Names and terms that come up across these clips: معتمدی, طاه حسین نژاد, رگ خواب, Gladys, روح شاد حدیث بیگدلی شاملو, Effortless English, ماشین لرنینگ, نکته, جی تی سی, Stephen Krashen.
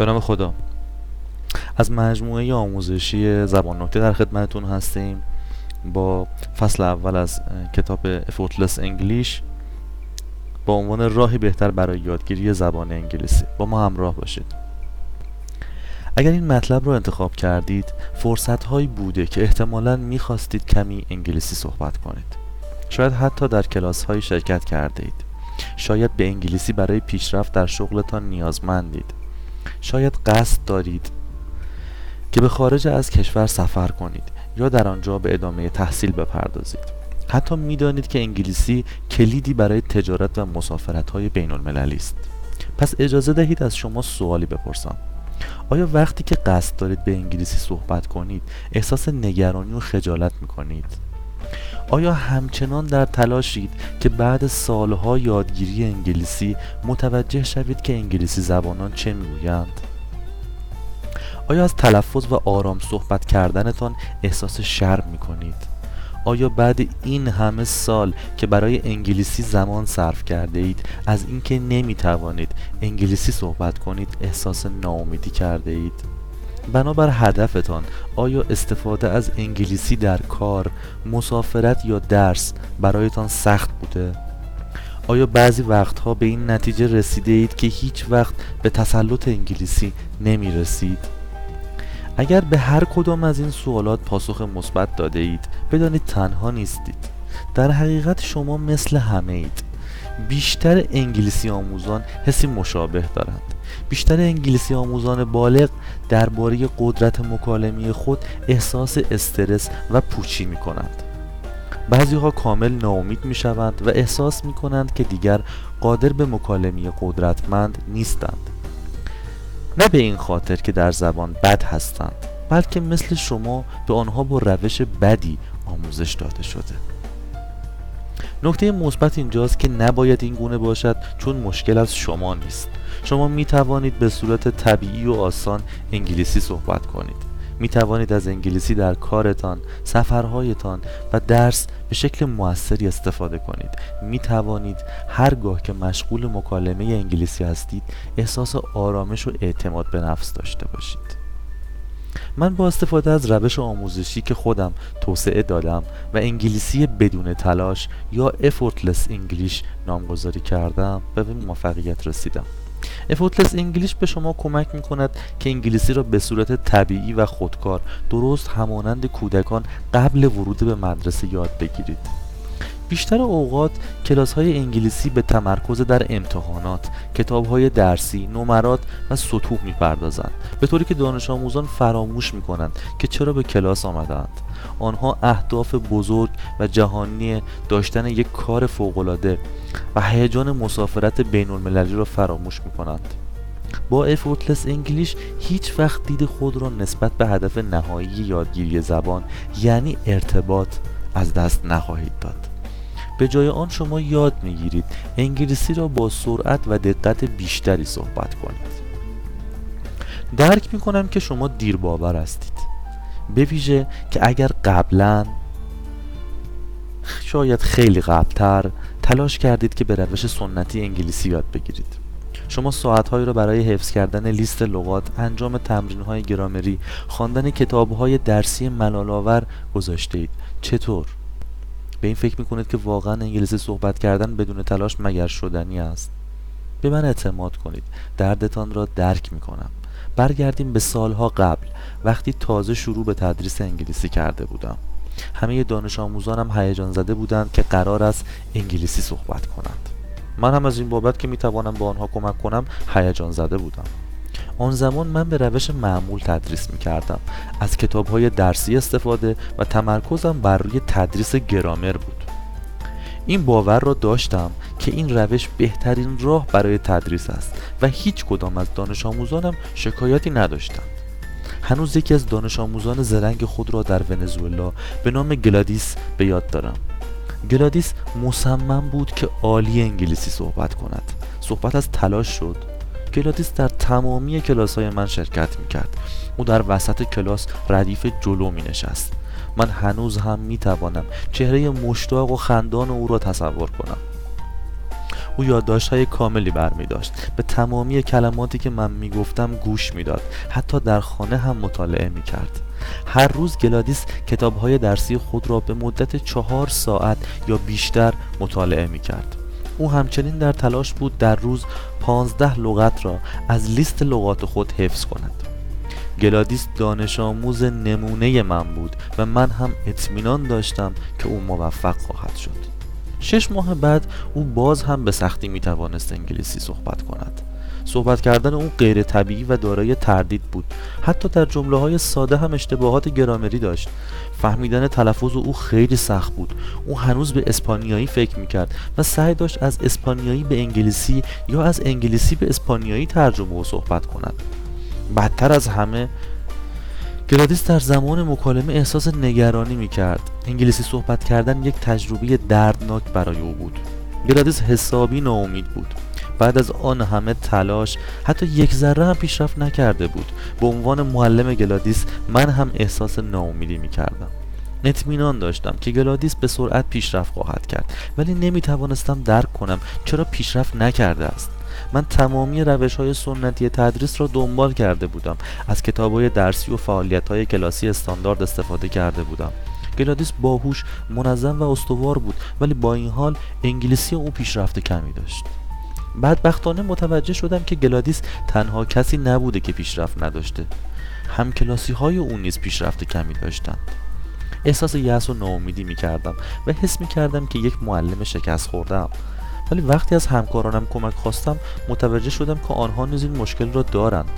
به نام خدا. از مجموعه آموزشی زبان نکته در خدمتتون هستیم با فصل اول از کتاب Effortless English با عنوان راهی بهتر برای یادگیری زبان انگلیسی. با ما همراه باشید. اگر این مطلب رو انتخاب کردید، فرصت‌هایی بوده که احتمالاً می‌خواستید کمی انگلیسی صحبت کنید. شاید حتی در کلاس‌های شرکت کرده اید. شاید به انگلیسی برای پیشرفت در شغلتان نیازمندید. شاید قصد دارید که به خارج از کشور سفر کنید یا در آنجا به ادامه تحصیل بپردازید. حتی می‌دانید که انگلیسی کلیدی برای تجارت و مسافرت‌های بین‌المللی است. پس اجازه دهید از شما سوالی بپرسم. آیا وقتی که قصد دارید به انگلیسی صحبت کنید احساس نگرانی و خجالت میکنید؟ آیا همچنان در تلاشید که بعد سالها یادگیری انگلیسی متوجه شوید که انگلیسی زبانان چه میگویند؟ آیا از تلفظ و آرام صحبت کردنتان احساس شرم میکنید؟ آیا بعد این همه سال که برای انگلیسی زمان صرف کرده اید از اینکه نمیتوانید انگلیسی صحبت کنید احساس ناامیدی کرده اید؟ بنابر هدفتان، آیا استفاده از انگلیسی در کار، مسافرت یا درس برایتان سخت بوده؟ آیا بعضی وقتها به این نتیجه رسیده اید که هیچ وقت به تسلط انگلیسی نمیرسید؟ اگر به هر کدام از این سوالات پاسخ مثبت داده اید، بدانید تنها نیستید. در حقیقت شما مثل همه اید. بیشتر انگلیسی آموزان حسی مشابه دارند. بیشتر انگلیسی آموزان بالغ درباره قدرت مکالمه خود احساس استرس و پوچی می کنند. بعضی ها کامل ناامید می شوند و احساس می کنند که دیگر قادر به مکالمه قدرتمند نیستند. نه به این خاطر که در زبان بد هستند، بلکه مثل شما به آنها با روش بدی آموزش داده شده. نکته مثبت اینجاست که نباید این گونه باشد، چون مشکل از شما نیست. شما می توانید به صورت طبیعی و آسان انگلیسی صحبت کنید. می توانید از انگلیسی در کارتان، سفرهایتان و درس به شکل موثری استفاده کنید. می توانید هرگاه که مشغول مکالمه انگلیسی هستید احساس آرامش و اعتماد به نفس داشته باشید. من با استفاده از روش آموزشی که خودم توسعه دادم و انگلیسی بدون تلاش یا Effortless English نامگذاری کردم به موفقیت رسیدم. Effortless English به شما کمک می کند که انگلیسی را به صورت طبیعی و خودکار، درست همانند کودکان قبل ورود به مدرسه، یاد بگیرید. بیشتر اوقات کلاس های انگلیسی به تمرکز در امتحانات، کتاب های درسی، نمرات و سطوح می پردازند، به طوری که دانش آموزان فراموش می کنند که چرا به کلاس آمدند. آنها اهداف بزرگ و جهانی داشتن یک کار فوق‌العاده و هیجان مسافرت بین‌المللی را فراموش می‌کنند. با Effortless English هیچ وقت دید خود را نسبت به هدف نهایی یادگیری زبان، یعنی ارتباط، از دست نخواهید داد. به جای آن شما یاد می‌گیرید انگلیسی را با سرعت و دقت بیشتری صحبت کنید. درک می‌کنم که شما دیر باور هستید، به ویژه که اگر قبلا، شاید خیلی قبلتر، تلاش کردید که به روش سنتی انگلیسی یاد بگیرید. شما ساعت‌هایی را برای حفظ کردن لیست لغات، انجام تمرین‌های گرامری، خواندن کتاب‌های درسی ملال‌آور گذاشته اید. چطور؟ به این فکر می‌کنید که واقعاً انگلیسی صحبت کردن بدون تلاش مگر شدنی است؟ به من اعتماد کنید، دردتان را درک می‌کنم. برگردیم به سالها قبل، وقتی تازه شروع به تدریس انگلیسی کرده بودم. همه دانش آموزانم هیجان زده بودند که قرار است انگلیسی صحبت کنند. من هم از این بابت که میتوانم به آنها کمک کنم هیجان زده بودم. آن زمان من به روش معمول تدریس میکردم. از کتابهای درسی استفاده و تمرکزم بر روی تدریس گرامر بود. این باور را داشتم که این روش بهترین راه برای تدریس است و هیچ کدام از دانش آموزانم شکایتی نداشتند. هنوز یکی از دانش آموزان زرنگ خود را در ونزوئلا به نام گلادیس به یاد دارم. گلادیس مصمم بود که عالی انگلیسی صحبت کند. صحبت از تلاش شد. گلادیس در تمامی کلاس‌های من شرکت می‌کرد. او در وسط کلاس ردیف جلو می‌نشست. من هنوز هم می‌توانم چهره مشتاق و خندان او را تصور کنم. او یادداشت‌های کاملی برمی‌داشت. به تمامی کلماتی که من می‌گفتم گوش می‌داد. حتی در خانه هم مطالعه می‌کرد. هر روز گلادیس کتاب‌های درسی خود را به مدت 4 ساعت یا بیشتر مطالعه می‌کرد. او همچنین در تلاش بود در روز 15 لغت را از لیست لغات خود حفظ کند. گلادیس دانش آموز نمونه من بود و من هم اطمینان داشتم که او موفق خواهد شد. 6 ماه بعد او باز هم به سختی میتوانست انگلیسی صحبت کند. صحبت کردن او غیر طبیعی و دارای تردید بود. حتی در جمله‌های ساده هم اشتباهات گرامری داشت. فهمیدن تلفظ او خیلی سخت بود. او هنوز به اسپانیایی فکر می‌کرد و سعی داشت از اسپانیایی به انگلیسی یا از انگلیسی به اسپانیایی ترجمه و صحبت کند. بدتر از همه، گلادیس در زمان مکالمه احساس نگرانی می‌کرد. انگلیسی صحبت کردن یک تجربه دردناک برای او بود. گلادیس حسابی ناامید بود. بعد از آن همه تلاش حتی یک ذره هم پیشرفت نکرده بود. به عنوان معلم گلادیس من هم احساس ناامیدی می‌کردم. اطمینان داشتم که گلادیس به سرعت پیشرفت خواهد کرد، ولی نمی‌توانستم درک کنم چرا پیشرفت نکرده است. من تمامی روش‌های سنتی تدریس را دنبال کرده بودم. از کتاب‌های درسی و فعالیت‌های کلاسی استاندارد استفاده کرده بودم. گلادیس باهوش، منظم و استوار بود، ولی با این حال انگلیسی او پیشرفت کمی داشت. بدبختانه متوجه شدم که گلادیس تنها کسی نبوده که پیشرفت نداشته. همکلاسی‌های او نیز پیشرفت کمی داشتند. احساس یأس و ناامیدی می‌کردم و حس می‌کردم که یک معلم شکست خورده‌ام. ولی وقتی از همکارانم کمک خواستم متوجه شدم که آنها نیز این مشکل را دارند.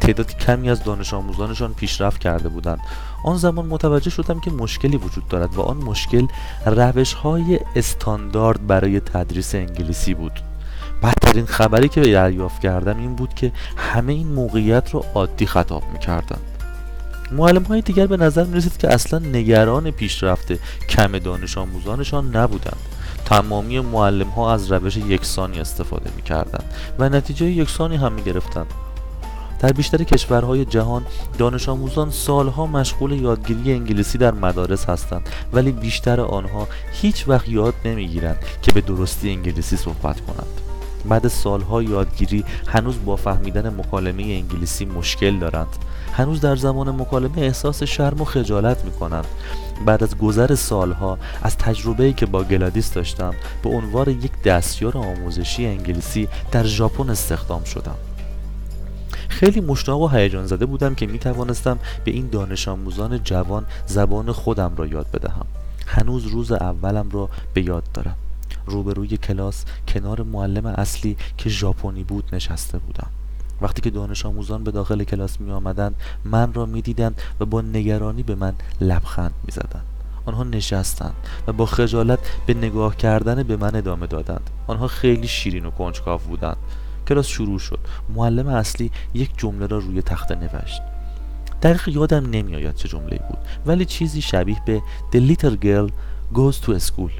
تعداد کمی از دانش آموزانشان پیشرفت کرده بودند. آن زمان متوجه شدم که مشکلی وجود دارد و آن مشکل روش‌های استاندارد برای تدریس انگلیسی بود. بدترین خبری که دریافت کردم این بود که همه این موقعیت را عادی خطاب می‌کردند. معلم‌های دیگر به نظر می‌رسید که اصلا نگران پیشرفت کم دانش آموزانشان نبودند. تمامی معلم‌ها از روش یکسانی استفاده می‌کردند و نتیجه یکسانی هم می‌گرفتند. در بیشتر کشورهای جهان دانش آموزان سالها مشغول یادگیری انگلیسی در مدارس هستند، ولی بیشتر آنها هیچ وقت یاد نمیگیرند که به درستی انگلیسی صحبت کنند. بعد سالها یادگیری هنوز با فهمیدن مکالمه انگلیسی مشکل دارند. هنوز در زمان مکالمه احساس شرم و خجالت می‌کنند. بعد از گذر سالها از تجربه‌ای که با گلادیس داشتم به عنوان یک دستیار آموزشی انگلیسی در ژاپن استخدام شدم. خیلی مشتاق و هیجان زده بودم که می توانستم به این دانش آموزان جوان زبان خودم را یاد بدهم. هنوز روز اولم را به یاد دارم. روبروی کلاس کنار معلم اصلی که ژاپنی بود نشسته بودم. وقتی که دانش آموزان به داخل کلاس می آمدند من را می دیدند و با نگرانی به من لبخند می زدند. آنها نشستند و با خجالت به نگاه کردن به من ادامه دادند. آنها خیلی شیرین و کنجکاو بودند. کلاس شروع شد. معلم اصلی یک جمله را روی تخته نوشت. دقیق یادم نمیآید چه جمله‌ای بود، ولی چیزی شبیه به The little girl goes to school.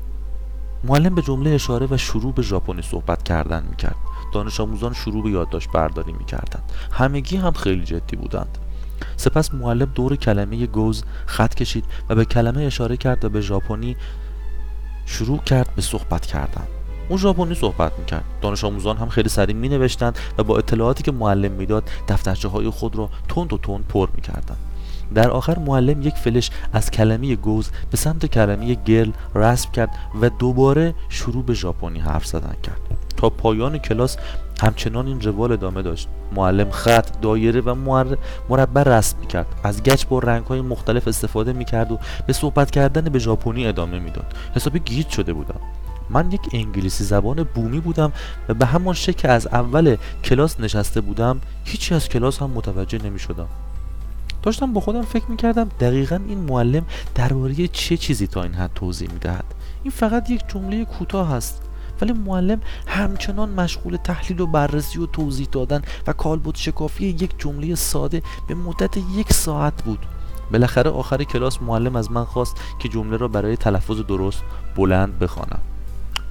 معلم به جمله اشاره و شروع به ژاپنی صحبت کردن می‌کرد. دانش آموزان شروع به یادداشت برداری می‌کردند. همگی هم خیلی جدی بودند. سپس معلم دور کلمه گوز خط کشید و به کلمه اشاره کرد و به ژاپنی شروع کرد به صحبت کردن. اون ژاپنی صحبت میکرد. دانش آموزان هم خیلی سریع مینوشتند و با اطلاعاتی که معلم میداد دفترچه‌های خود را تند و تند پر میکردند. در آخر معلم یک فلش از کلمه گوز به سمت کلمه گرل رسم کرد و دوباره شروع به ژاپنی حرف زدن کرد. تا پایان کلاس همچنان این روال ادامه داشت. معلم خط، دایره و مربع رسم میکرد. از گچ با رنگ‌های مختلف استفاده میکرد و به صحبت کردن به ژاپنی ادامه میداد. حسابی گیج شده بودم. من یک انگلیسی زبان بومی بودم و به همان شکل که از اول کلاس نشسته بودم هیچی از کلاس هم متوجه نمی شدم. داشتم با خودم فکر می کردم دقیقاً این معلم درباره چه چیزی تا این حد توضیح می دهد. این فقط یک جمله کوتاه است، ولی معلم همچنان مشغول تحلیل و بررسی و توضیح دادن و کالبد شکافی یک جمله ساده به مدت 1 ساعت بود. بالاخره آخر کلاس معلم از من خواست که جمله را برای تلفظ درست بلند بخوانم.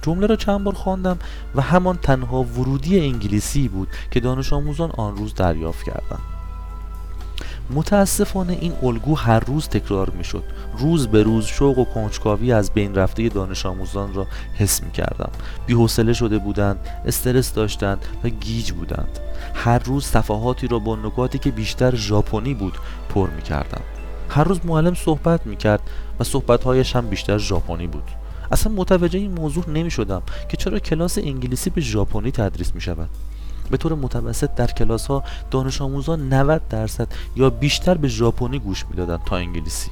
جمله را چند بار خواندم و همان تنها ورودی انگلیسی بود که دانش آموزان آن روز دریافت کردند. متاسفانه این الگو هر روز تکرار می شد. روز به روز شوق و کنجکاوی از بین رفته دانش آموزان را حس می کردم. بی‌حوصله شده بودند، استرس داشتند و گیج بودند. هر روز صفحاتی را با نکاتی که بیشتر ژاپنی بود پر می کردم. هر روز معلم صحبت می کرد و صحبت‌هایش هم بیشتر ژاپنی بود. اصلا متوجه این موضوع نمی شدم که چرا کلاس انگلیسی به ژاپنی تدریس می شود. به طور متوسط در کلاس ها دانش آموزان 90% یا بیشتر به ژاپنی گوش می دادند تا انگلیسی.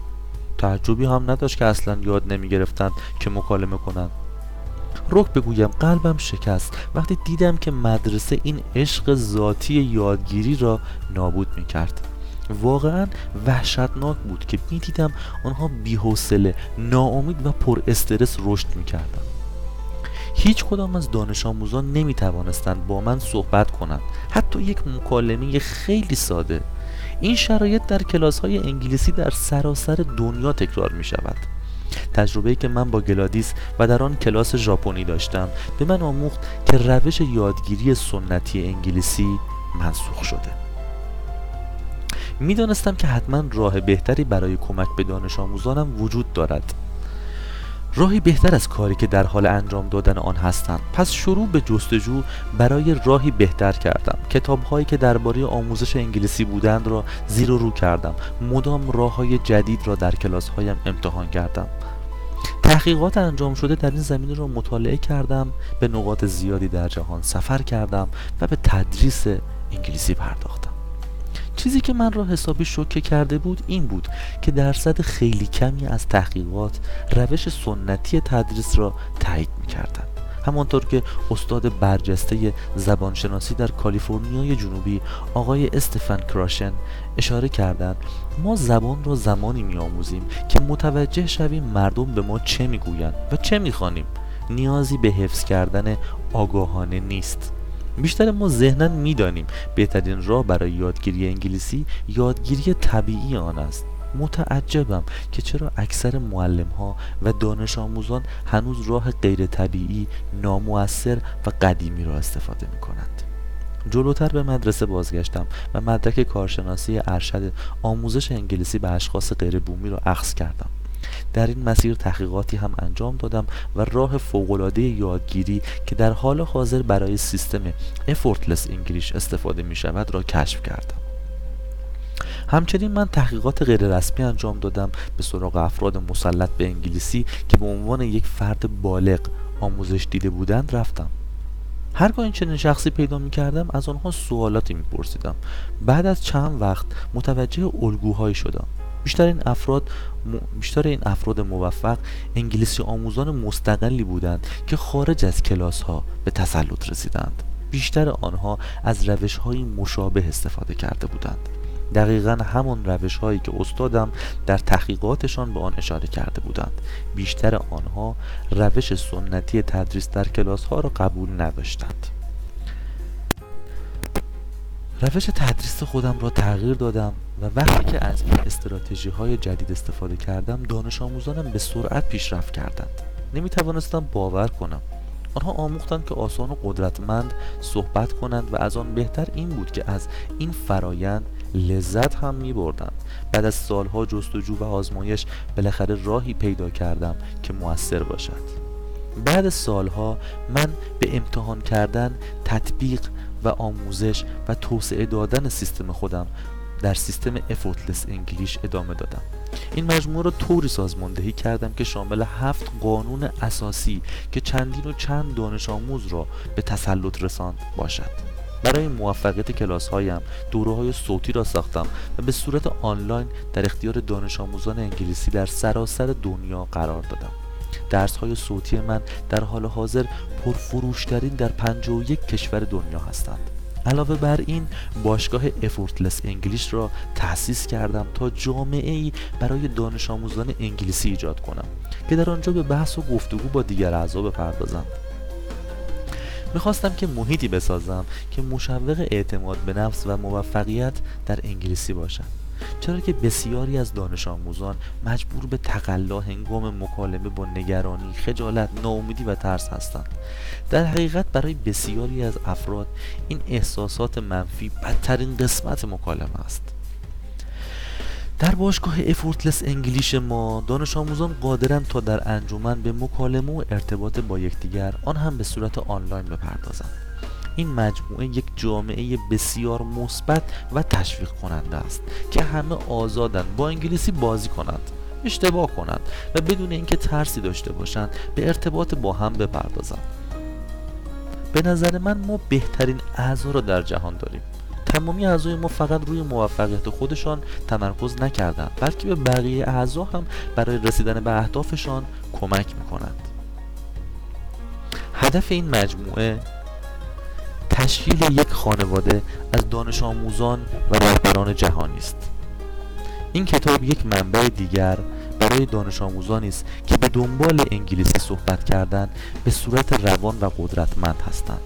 تعجبی هم نداشت که اصلا یاد نمی گرفتند که مکالمه کنند. رک بگویم قلبم شکست وقتی دیدم که مدرسه این عشق ذاتی یادگیری را نابود می کرد. واقعا وحشتناک بود که می دیدم آنها بی‌حوصله، ناامید و پر استرس رشد می کردند. هیچ کدام از دانش آموزان نمی توانستند با من صحبت کنند، حتی یک مکالمه خیلی ساده. این شرایط در کلاس های انگلیسی در سراسر دنیا تکرار می شود. تجربه‌ای که من با گلادیس و در آن کلاس ژاپنی داشتم به من آموخت که روش یادگیری سنتی انگلیسی منسوخ شده. می دانستم که حتما راه بهتری برای کمک به دانش آموزانم وجود دارد، راهی بهتر از کاری که در حال انجام دادن آن هستند. پس شروع به جستجو برای راهی بهتر کردم. کتاب‌هایی که درباره آموزش انگلیسی بودند را زیر و رو کردم. مدام راه‌های جدید را در کلاس‌هایم امتحان کردم. تحقیقات انجام شده در این زمینه را مطالعه کردم. به نقاط زیادی در جهان سفر کردم و به تدریس انگلیسی پرداختم. چیزی که من را حسابی شوکه کرده بود این بود که درصد خیلی کمی از تحقیقات روش سنتی تدریس را تایید می‌کردند. همانطور که استاد برجسته زبانشناسی در کالیفرنیای جنوبی آقای استفن کراشن اشاره کردند، ما زبان را زمانی می‌آموزیم که متوجه شویم مردم به ما چه می‌گویند و چه می‌خوانیم. نیازی به حفظ کردن آگاهانه نیست. بیشتر ما ذهناً می‌دانیم بهترین راه برای یادگیری انگلیسی یادگیری طبیعی آن است. متعجبم که چرا اکثر معلم‌ها و دانش آموزان هنوز راه غیر طبیعی، نامؤثر و قدیمی را استفاده می‌کنند. جلوتر به مدرسه بازگشتم و مدرک کارشناسی ارشد آموزش انگلیسی به اشخاص غیر بومی را اخذ کردم. در این مسیر تحقیقاتی هم انجام دادم و راه فوق‌العاده یادگیری که در حال حاضر برای سیستم Effortless English استفاده می شود را کشف کردم. همچنین من تحقیقات غیررسمی انجام دادم به سراغ افراد مسلط به انگلیسی که به عنوان یک فرد بالغ آموزش دیده بودند رفتم. هرگاه این چنین شخصی پیدا می کردم از آنها سوالاتی می پرسیدم. بعد از چند وقت متوجه الگوهایی شدم. بیشتر این افراد موفق انگلیسی آموزان مستقلی بودند که خارج از کلاس ها به تسلط رسیدند. بیشتر آنها از روش های مشابه استفاده کرده بودند، دقیقاً همان روش هایی که استادم در تحقیقاتشان به آن اشاره کرده بودند. بیشتر آنها روش سنتی تدریس در کلاس ها را قبول نداشتند. روش تدریس خودم را تغییر دادم و وقتی که از این استراتژی‌های جدید استفاده کردم، دانش آموزانم به سرعت پیشرفت کردند. نمی توانستم باور کنم. آنها آموختند که آسان و قدرتمند صحبت کنند و از آن بهتر این بود که از این فرایند لذت هم می بردند. بعد از سالها جستجو و آزمایش بالاخره راهی پیدا کردم که مؤثر باشد. بعد از سالها من به امتحان کردن، تطبیق و آموزش و توسعه دادن سیستم خودم در سیستم Effortless English ادامه دادم. این مجموعه را طوری سازماندهی کردم که شامل 7 قانون اساسی که چند دانش آموز را به تسلط رساند باشد. برای موفقیت کلاس هایم دوره‌های صوتی را ساختم و به صورت آنلاین در اختیار دانش آموزان انگلیسی در سراسر دنیا قرار دادم. درس‌های صوتی من در حال حاضر پرفروش‌ترین در 51 کشور دنیا هستند. علاوه بر این باشگاه Effortless English را تأسیس کردم تا جامعه‌ای برای دانش آموزان انگلیسی ایجاد کنم که در آنجا به بحث و گفتگو با دیگر اعضا بپردازم. می‌خواستم که محیطی بسازم که مشوق اعتماد به نفس و موفقیت در انگلیسی باشد، چرا که بسیاری از دانش آموزان مجبور به تقلا هنگام مکالمه با نگرانی، خجالت، ناامیدی و ترس هستند. در حقیقت برای بسیاری از افراد این احساسات منفی بدترین قسمت مکالمه است. در باشگاه Effortless English ما دانش آموزان قادرند تا در انجمن به مکالمه و ارتباط با یکدیگر، آن هم به صورت آنلاین، بپردازند. این مجموعه یک جامعه بسیار مثبت و تشویق کننده است که همه آزادند با انگلیسی بازی کنند، اشتباه کنند و بدون اینکه ترسی داشته باشند به ارتباط با هم بپردازند. به نظر من ما بهترین اعضا را در جهان داریم. تمامی اعضای ما فقط روی موفقیت خودشان تمرکز نکردند، بلکه به بقیه اعضا هم برای رسیدن به اهدافشان کمک میکنند. هدف این مجموعه تشکیل یک خانواده از دانش آموزان و رهبران جهانی است. این کتاب یک منبع دیگر برای دانش آموزانی است که به دنبال انگلیسی صحبت کردن به صورت روان و قدرتمند هستند.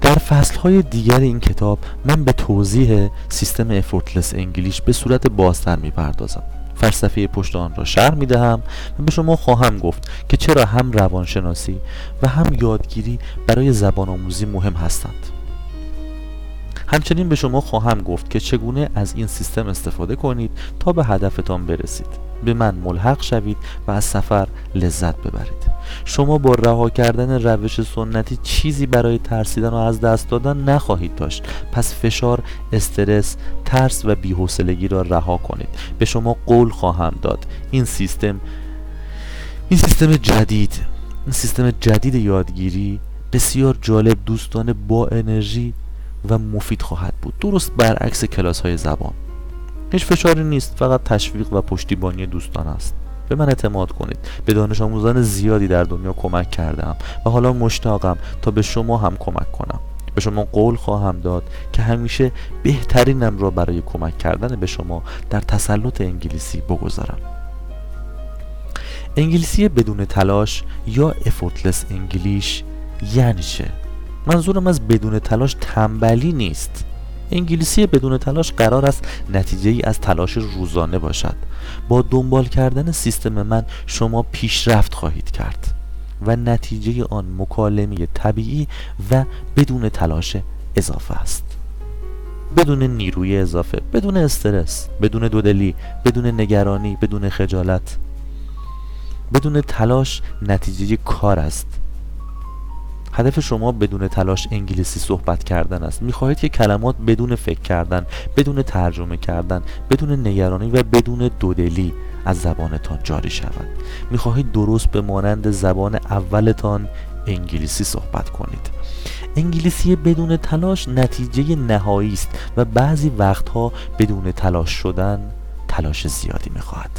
در فصلهای دیگر این کتاب من به توضیح سیستم Effortless English به صورت بازتر میپردازم. فلسفه پشت آن را شرح میدهم و به شما خواهم گفت که چرا هم روانشناسی و هم یادگیری برای زبان آموزی مهم هستند. همچنین به شما خواهم گفت که چگونه از این سیستم استفاده کنید تا به هدفتان برسید، به من ملحق شوید و از سفر لذت ببرید. شما با رها کردن روش سنتی چیزی برای ترسیدن و از دست دادن نخواهید داشت. پس فشار، استرس، ترس و بی‌حوصلگی را رها کنید. به شما قول خواهم داد این سیستم جدید یادگیری بسیار جالب، دوستانه، با انرژی و مفید خواهد بود، درست برعکس کلاس‌های زبان. هیچ فشاری نیست، فقط تشویق و پشتیبانی دوستان است. به من اعتماد کنید. به دانش آموزان زیادی در دنیا کمک کردم و حالا مشتاقم تا به شما هم کمک کنم. به شما قول خواهم داد که همیشه بهترینم را برای کمک کردن به شما در تسلط انگلیسی بگذارم. انگلیسی بدون تلاش یا Effortless English یعنی چه؟ منظورم از بدون تلاش تنبلی نیست. انگلیسی بدون تلاش قرار است نتیجه ای از تلاش روزانه باشد. با دنبال کردن سیستم من شما پیشرفت خواهید کرد و نتیجه آن مکالمه طبیعی و بدون تلاش اضافه است. بدون نیروی اضافه، بدون استرس، بدون دودلی، بدون نگرانی، بدون خجالت. بدون تلاش نتیجه کار است. هدف شما بدون تلاش انگلیسی صحبت کردن است. می‌خواهید که کلمات بدون فکر کردن، بدون ترجمه کردن، بدون نگرانی و بدون دودلی از زبانتان جاری شود. می‌خواهید درست به مانند زبان اولتان انگلیسی صحبت کنید. انگلیسی بدون تلاش نتیجه نهایی است و بعضی وقتها بدون تلاش شدن تلاش زیادی می‌خواهد.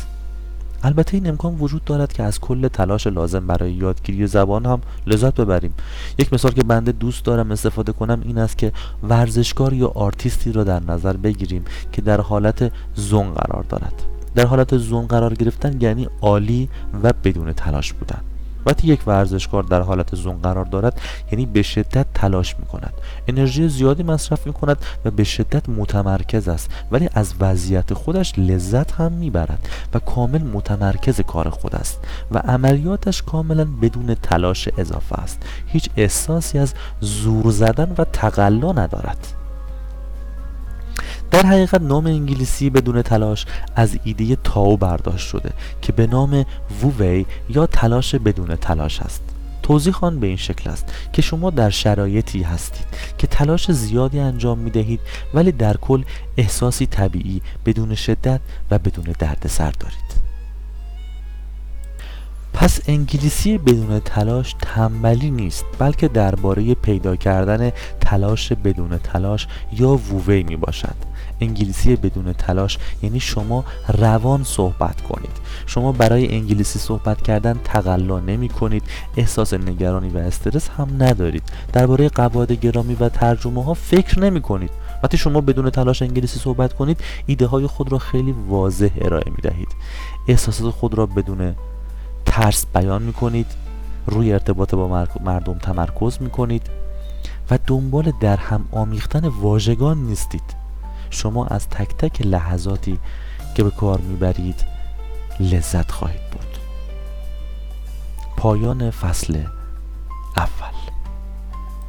البته این امکان وجود دارد که از کل تلاش لازم برای یادگیری زبان هم لذت ببریم. یک مثال که بنده دوست دارم استفاده کنم این است که ورزشکار یا آرتیستی را در نظر بگیریم که در حالت زون قرار دارد. در حالت زون قرار گرفتن یعنی عالی و بدون تلاش بودن. وقتی یک ورزشکار در حالت زون قرار دارد یعنی به شدت تلاش می‌کند، انرژی زیادی مصرف می‌کند و به شدت متمرکز است، ولی از وضعیت خودش لذت هم می‌برد و کامل متمرکز کار خود است و عملیاتش کاملا بدون تلاش اضافه است. هیچ احساسی از زور زدن و تقلا ندارد. در حقیقت نام انگلیسی بدون تلاش از ایده تاو برداشت شده که به نام وووی یا تلاش بدون تلاش است. توضیح آن به این شکل است که شما در شرایطی هستید که تلاش زیادی انجام می دهید، ولی در کل احساسی طبیعی بدون شدت و بدون دردسر دارید. پس انگلیسی بدون تلاش تنبلی نیست، بلکه درباره پیدا کردن تلاش بدون تلاش یا وووی می باشد. انگلیسی بدون تلاش یعنی شما روان صحبت کنید. شما برای انگلیسی صحبت کردن تقلا نمی کنید، احساس نگرانی و استرس هم ندارید، درباره قواعد گرامی و ترجمه ها فکر نمی کنید. وقتی شما بدون تلاش انگلیسی صحبت کنید، ایده های خود را خیلی واضح ارائه می دهید، احساسات خود را بدون ترس بیان می کنید، روی ارتباط با مردم تمرکز می کنید و دنبال در هم آمیختن واژگان نیستید. شما از تک تک لحظاتی که به کار می برید لذت خواهید برد. پایان فصل اول.